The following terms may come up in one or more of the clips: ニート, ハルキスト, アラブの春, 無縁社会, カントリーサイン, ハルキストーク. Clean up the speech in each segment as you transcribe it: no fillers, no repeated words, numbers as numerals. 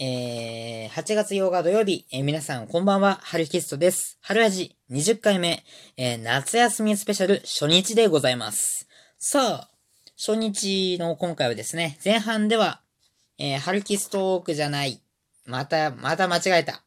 8月8日土曜日、皆さんこんばんは、ハルキストです。春味20回目、夏休みスペシャル初日でございます。さあ、初日の今回はですね、前半では、ハルキストークじゃない、また間違えた。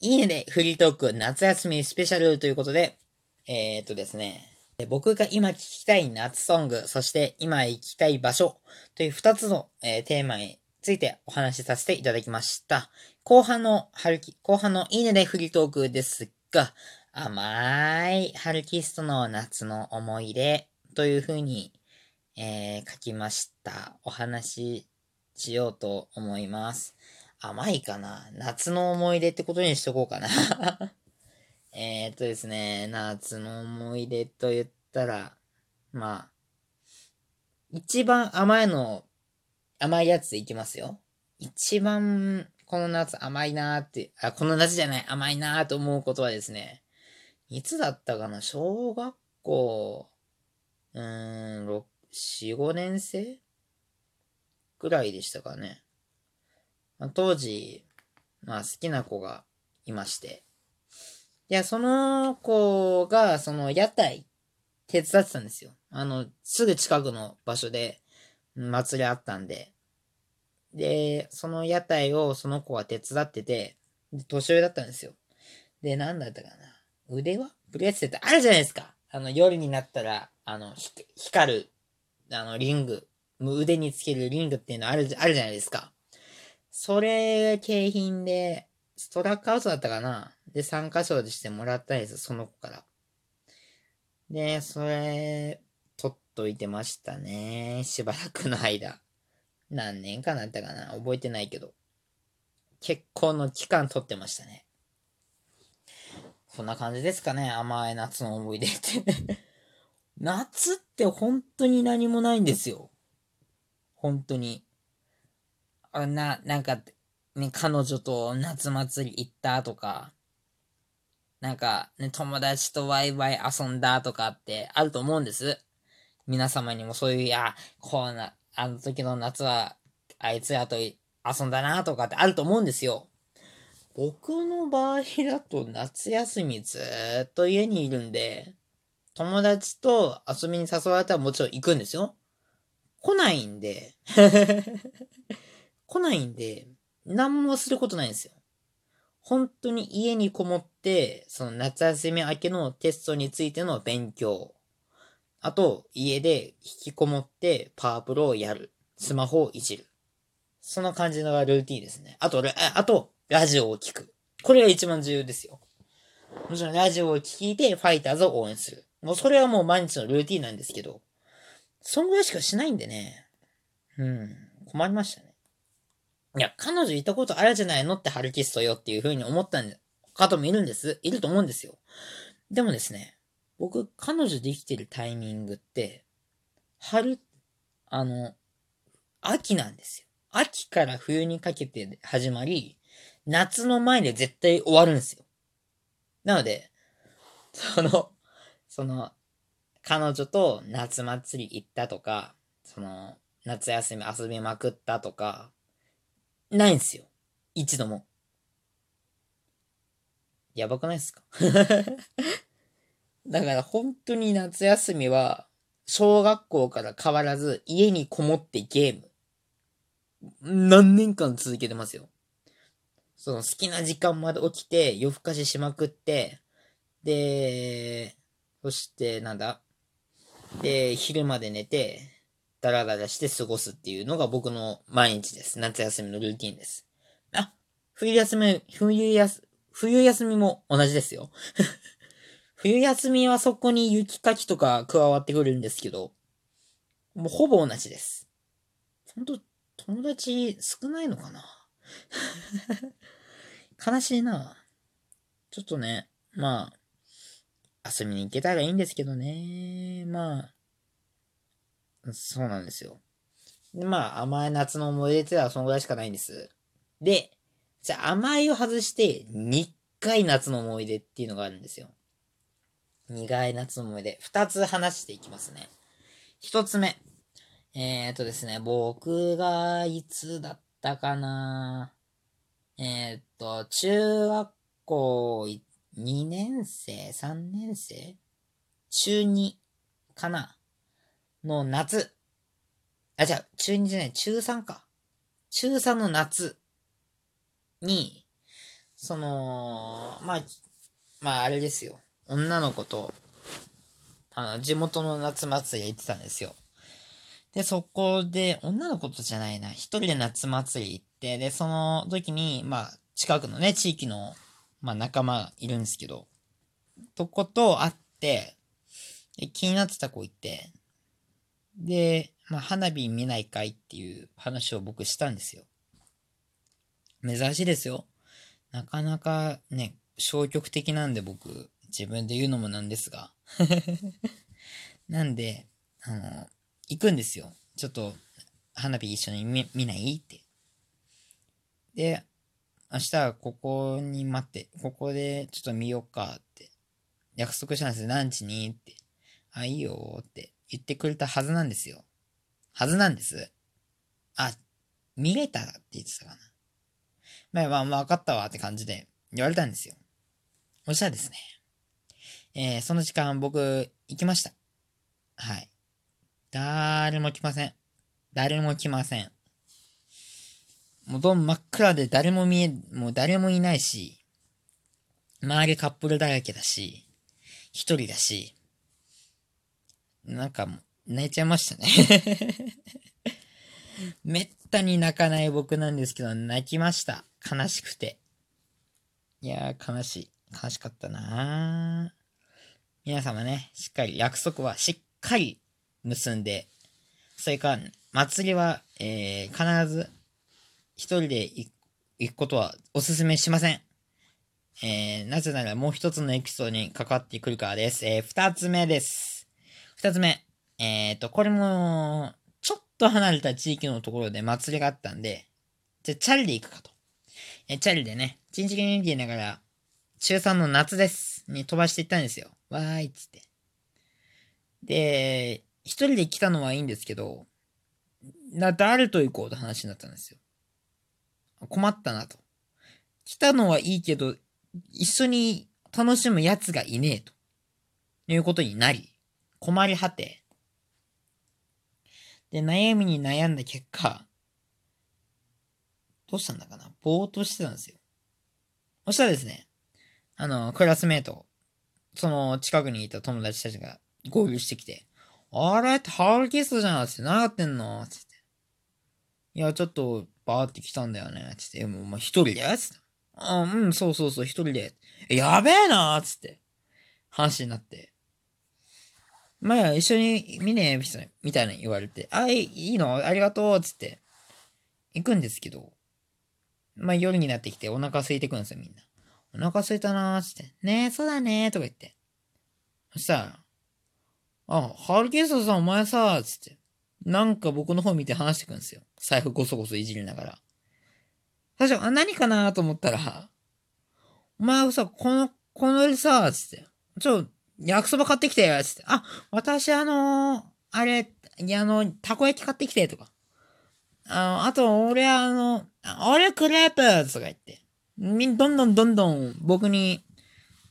いいねでフリートーク夏休みスペシャルということで、ですね、僕が今聴きたい夏ソング、そして今行きたい場所という2つの、テーマについてお話しさせていただきました。後半のいいねでフリートークですが、甘い春キストの夏の思い出という風に、書きました。お話ししようと思います。甘いかな？夏の思い出ってことにしとこうかな。ですね、夏の思い出と言ったら、まあ、一番甘いやつでいきますよ。一番、甘いなーと思うことはですね、いつだったかな？小学校、4、5年生ぐらいでしたかね。当時、好きな子がいまして。いや、その子が、屋台、手伝ってたんですよ。すぐ近くの場所で、祭りあったんで。で、その屋台をその子が手伝ってて、年上だったんですよ。で、なんだったかな。腕輪？ブレスレットってあるじゃないですか。夜になったら、光る、リング、腕につけるリングっていうのあるじゃないですか。それ、景品で、ストラックアウトだったかな。で、参加賞としてもらったんですよ、その子から。で、それ、といてましたね。しばらくの間。何年かなったかな？覚えてないけど。結構の期間取ってましたね。そんな感じですかね。甘い夏の思い出って。夏って本当に何もないんですよ。本当に。なんかね、彼女と夏祭り行ったとか、なんかね、友達とワイワイ遊んだとかってあると思うんです。皆様にもそういう、あの時の夏は、あいつらと遊んだなとかってあると思うんですよ。僕の場合だと夏休みずっと家にいるんで、友達と遊びに誘われたらもちろん行くんですよ。来ないんで、何もすることないんですよ。本当に家にこもって、夏休み明けのテストについての勉強。あと、家で引きこもってパワープロをやる。スマホをいじる。そんな感じのルーティーンですね。あと、ラジオを聞く。これが一番重要ですよ。もちろんラジオを聞いてファイターズを応援する。もうそれはもう毎日のルーティーンなんですけど、そんぐらいしかしないんでね。困りましたね。いや、彼女いたことあるじゃないのってハルキストよっていう風に思った方もいると思うんですよ。でもですね、僕、彼女できてるタイミングって、秋なんですよ。秋から冬にかけて始まり、夏の前で絶対終わるんですよ。なので、彼女と夏祭り行ったとか、夏休み遊びまくったとか、ないんですよ。一度も。やばくないですか？だから本当に夏休みは小学校から変わらず家にこもってゲーム何年間続けてますよ。好きな時間まで起きて夜更かししまくってで、そしてで、昼まで寝てダラダラして過ごすっていうのが僕の毎日です。夏休みのルーティンです。冬休みも同じですよ。冬休みはそこに雪かきとか加わってくるんですけど、もうほぼ同じです。ほんと、友達少ないのかな？悲しいな。ちょっとね、遊びに行けたらいいんですけどね。そうなんですよ。で、甘い夏の思い出ってのはそのぐらいしかないんです。で、じゃあ甘いを外して、苦い夏の思い出っていうのがあるんですよ。苦い夏の思い出。二つ話していきますね。一つ目。僕がいつだっったかな。中学校2年生 ?3 年生中2かなの夏。あ、じゃあ、中2じゃない、中3か。中3の夏に、あれですよ。女の子と、地元の夏祭り行ってたんですよ。で、そこで、女の子とじゃないな、一人で夏祭り行って、で、その時に、近くのね、地域の、仲間いるんですけど、とこと会って、で、気になってた子いて、で、花火見ないかいっていう話を僕したんですよ。珍しいですよ。なかなかね、消極的なんで僕、自分で言うのもなんですが。なんで、行くんですよ。ちょっと、花火一緒に見ないって。で、明日ここでちょっと見よっかって。約束したんですよ。何時にって。あ、いいよって言ってくれたはずなんですよ。はずなんです。あ、見れたって言ってたかな。分かったわって感じで言われたんですよ。そしたらですね。その時間僕、行きました。はい。誰も来ません。もう真っ暗で誰もいないし、周りカップルだらけだし、一人だし、もう泣いちゃいましたね。めったに泣かない僕なんですけど、泣きました。悲しくて。いやー、悲しかったなー。皆様ね、しっかり、約束はしっかり結んで、それから、祭りは、必ず、一人で行くことはおすすめしません。なぜならもう一つのエピソードに関わってくるからです。二つ目。これも、ちょっと離れた地域のところで祭りがあったんで、じゃ、チャリで行くかと。チャリでね、チンチキンって言いながら、中3の夏です。に飛ばしていったんですよ。わーいっつって。で、一人で来たのはいいんですけど、誰と行こうと話になったんですよ。困ったなと。来たのはいいけど、一緒に楽しむやつがいねえと。いうことになり、困り果て。で、悩みに悩んだ結果、どうしたんだかな？ぼーっとしてたんですよ。そしたらですね、クラスメート、その近くにいた友達たちが合流してきて、あれってハーキストじゃんって何やってんのって言って。いや、ちょっと、バーって来たんだよね。つって、もう、一人でつって。あ、うん、そう、一人で。やべえなーつって。話になって。一緒に見ねえ、みたいな言われて。あ、いいのありがとうつって。行くんですけど。夜になってきてお腹空いてくるんですよ、みんな。お腹空いたなーつって。ねえ、そうだねーとか言って。そしたら、ハルキンソンさんお前さーつって。僕の方見て話してくんですよ。財布ゴソゴソいじりながら。最初、何かなと思ったら、お前さ、このりさ、つって、焼きそば買ってきてよ、つって、私たこ焼き買ってきて、とか。俺俺クレープ、とか言って、どんどん僕に、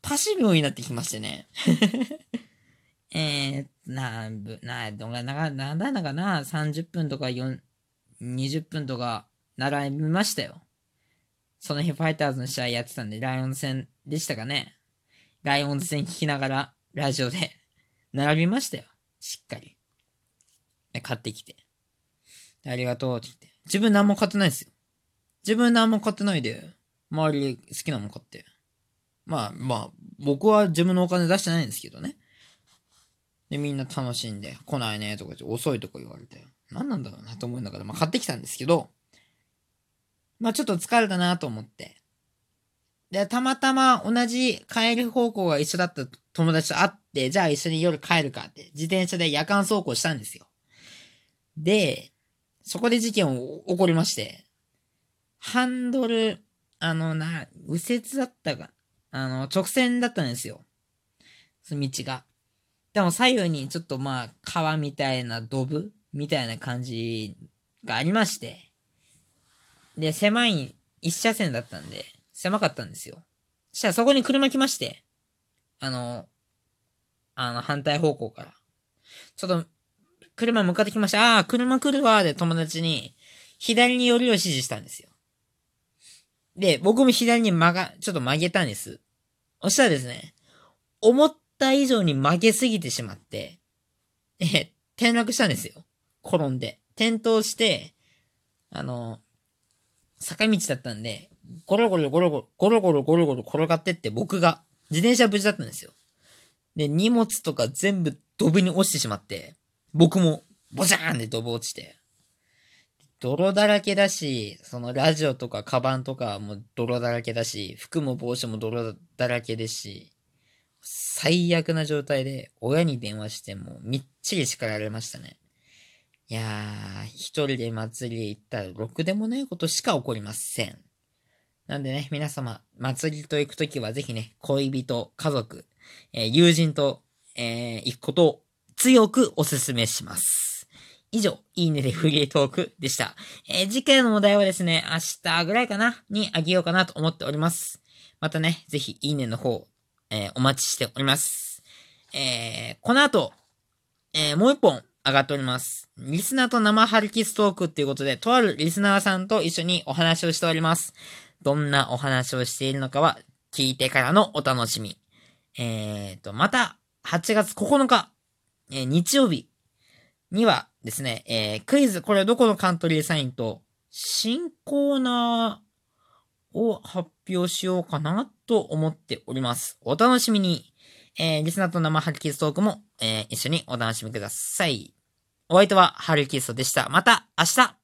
パッシブになってきましてね。なんだかな、30分とか20分とか、並びましたよ。その日ファイターズの試合やってたんで、ライオンズ戦でしたかね。ライオンズ戦聞きながら、ラジオで、並びましたよ。しっかり。で、買ってきて。ありがとうって言って。自分何も買ってないで、周りで好きなもん買って。僕は自分のお金出してないんですけどね。で、みんな楽しんで、来ないねとか、遅いとか言われて、何なんだろうなと思いながら、買ってきたんですけど、ちょっと疲れたなと思って。で、たまたま同じ帰る方向が一緒だった友達と会って、じゃあ一緒に夜帰るかって、自転車で夜間走行したんですよ。で、そこで事件を起こりまして、ハンドル、右折だったか、直線だったんですよ。その道が。でも左右にちょっと川みたいなドブみたいな感じがありまして、で、狭い、一車線だったんで、狭かったんですよ。そしたらそこに車来まして、反対方向から。ちょっと、車向かってきました。ああ、車来るわーで友達に、左に寄るよう指示したんですよ。で、僕も左にちょっと曲げたんです。そしたらですね、思った以上に曲げすぎてしまって、転落したんですよ。転んで。転倒して、坂道だったんで、ゴロゴロ転がってって僕が、自転車無事だったんですよ。で、荷物とか全部ドブに落ちてしまって、僕もボジャーンでドブ落ちて、泥だらけだし、そのラジオとかカバンとかも泥だらけだし、服も帽子も泥だらけですし、最悪な状態で親に電話してもみっちり叱られましたね。いやー、一人で祭り行ったらろくでもないことしか起こりません。なんでね、皆様、祭りと行くときはぜひね、恋人、家族、友人と、行くことを強くお勧めします。以上、いいねでフリートークでした。次回のお題はですね、明日ぐらいかなにあげようかなと思っております。またね、ぜひいいねの方、お待ちしております。この後、もう一本上がっております。リスナーと生ハルキストークっていうことで、とあるリスナーさんと一緒にお話をしております。どんなお話をしているのかは聞いてからのお楽しみ。また8月9日、日曜日にはですね、クイズ、これはどこのカントリーサインと新コーナーを発表しようかなと思っております。お楽しみに、リスナーと生ハルキストークも、一緒にお楽しみください。お相手はハルキストでした。また明日。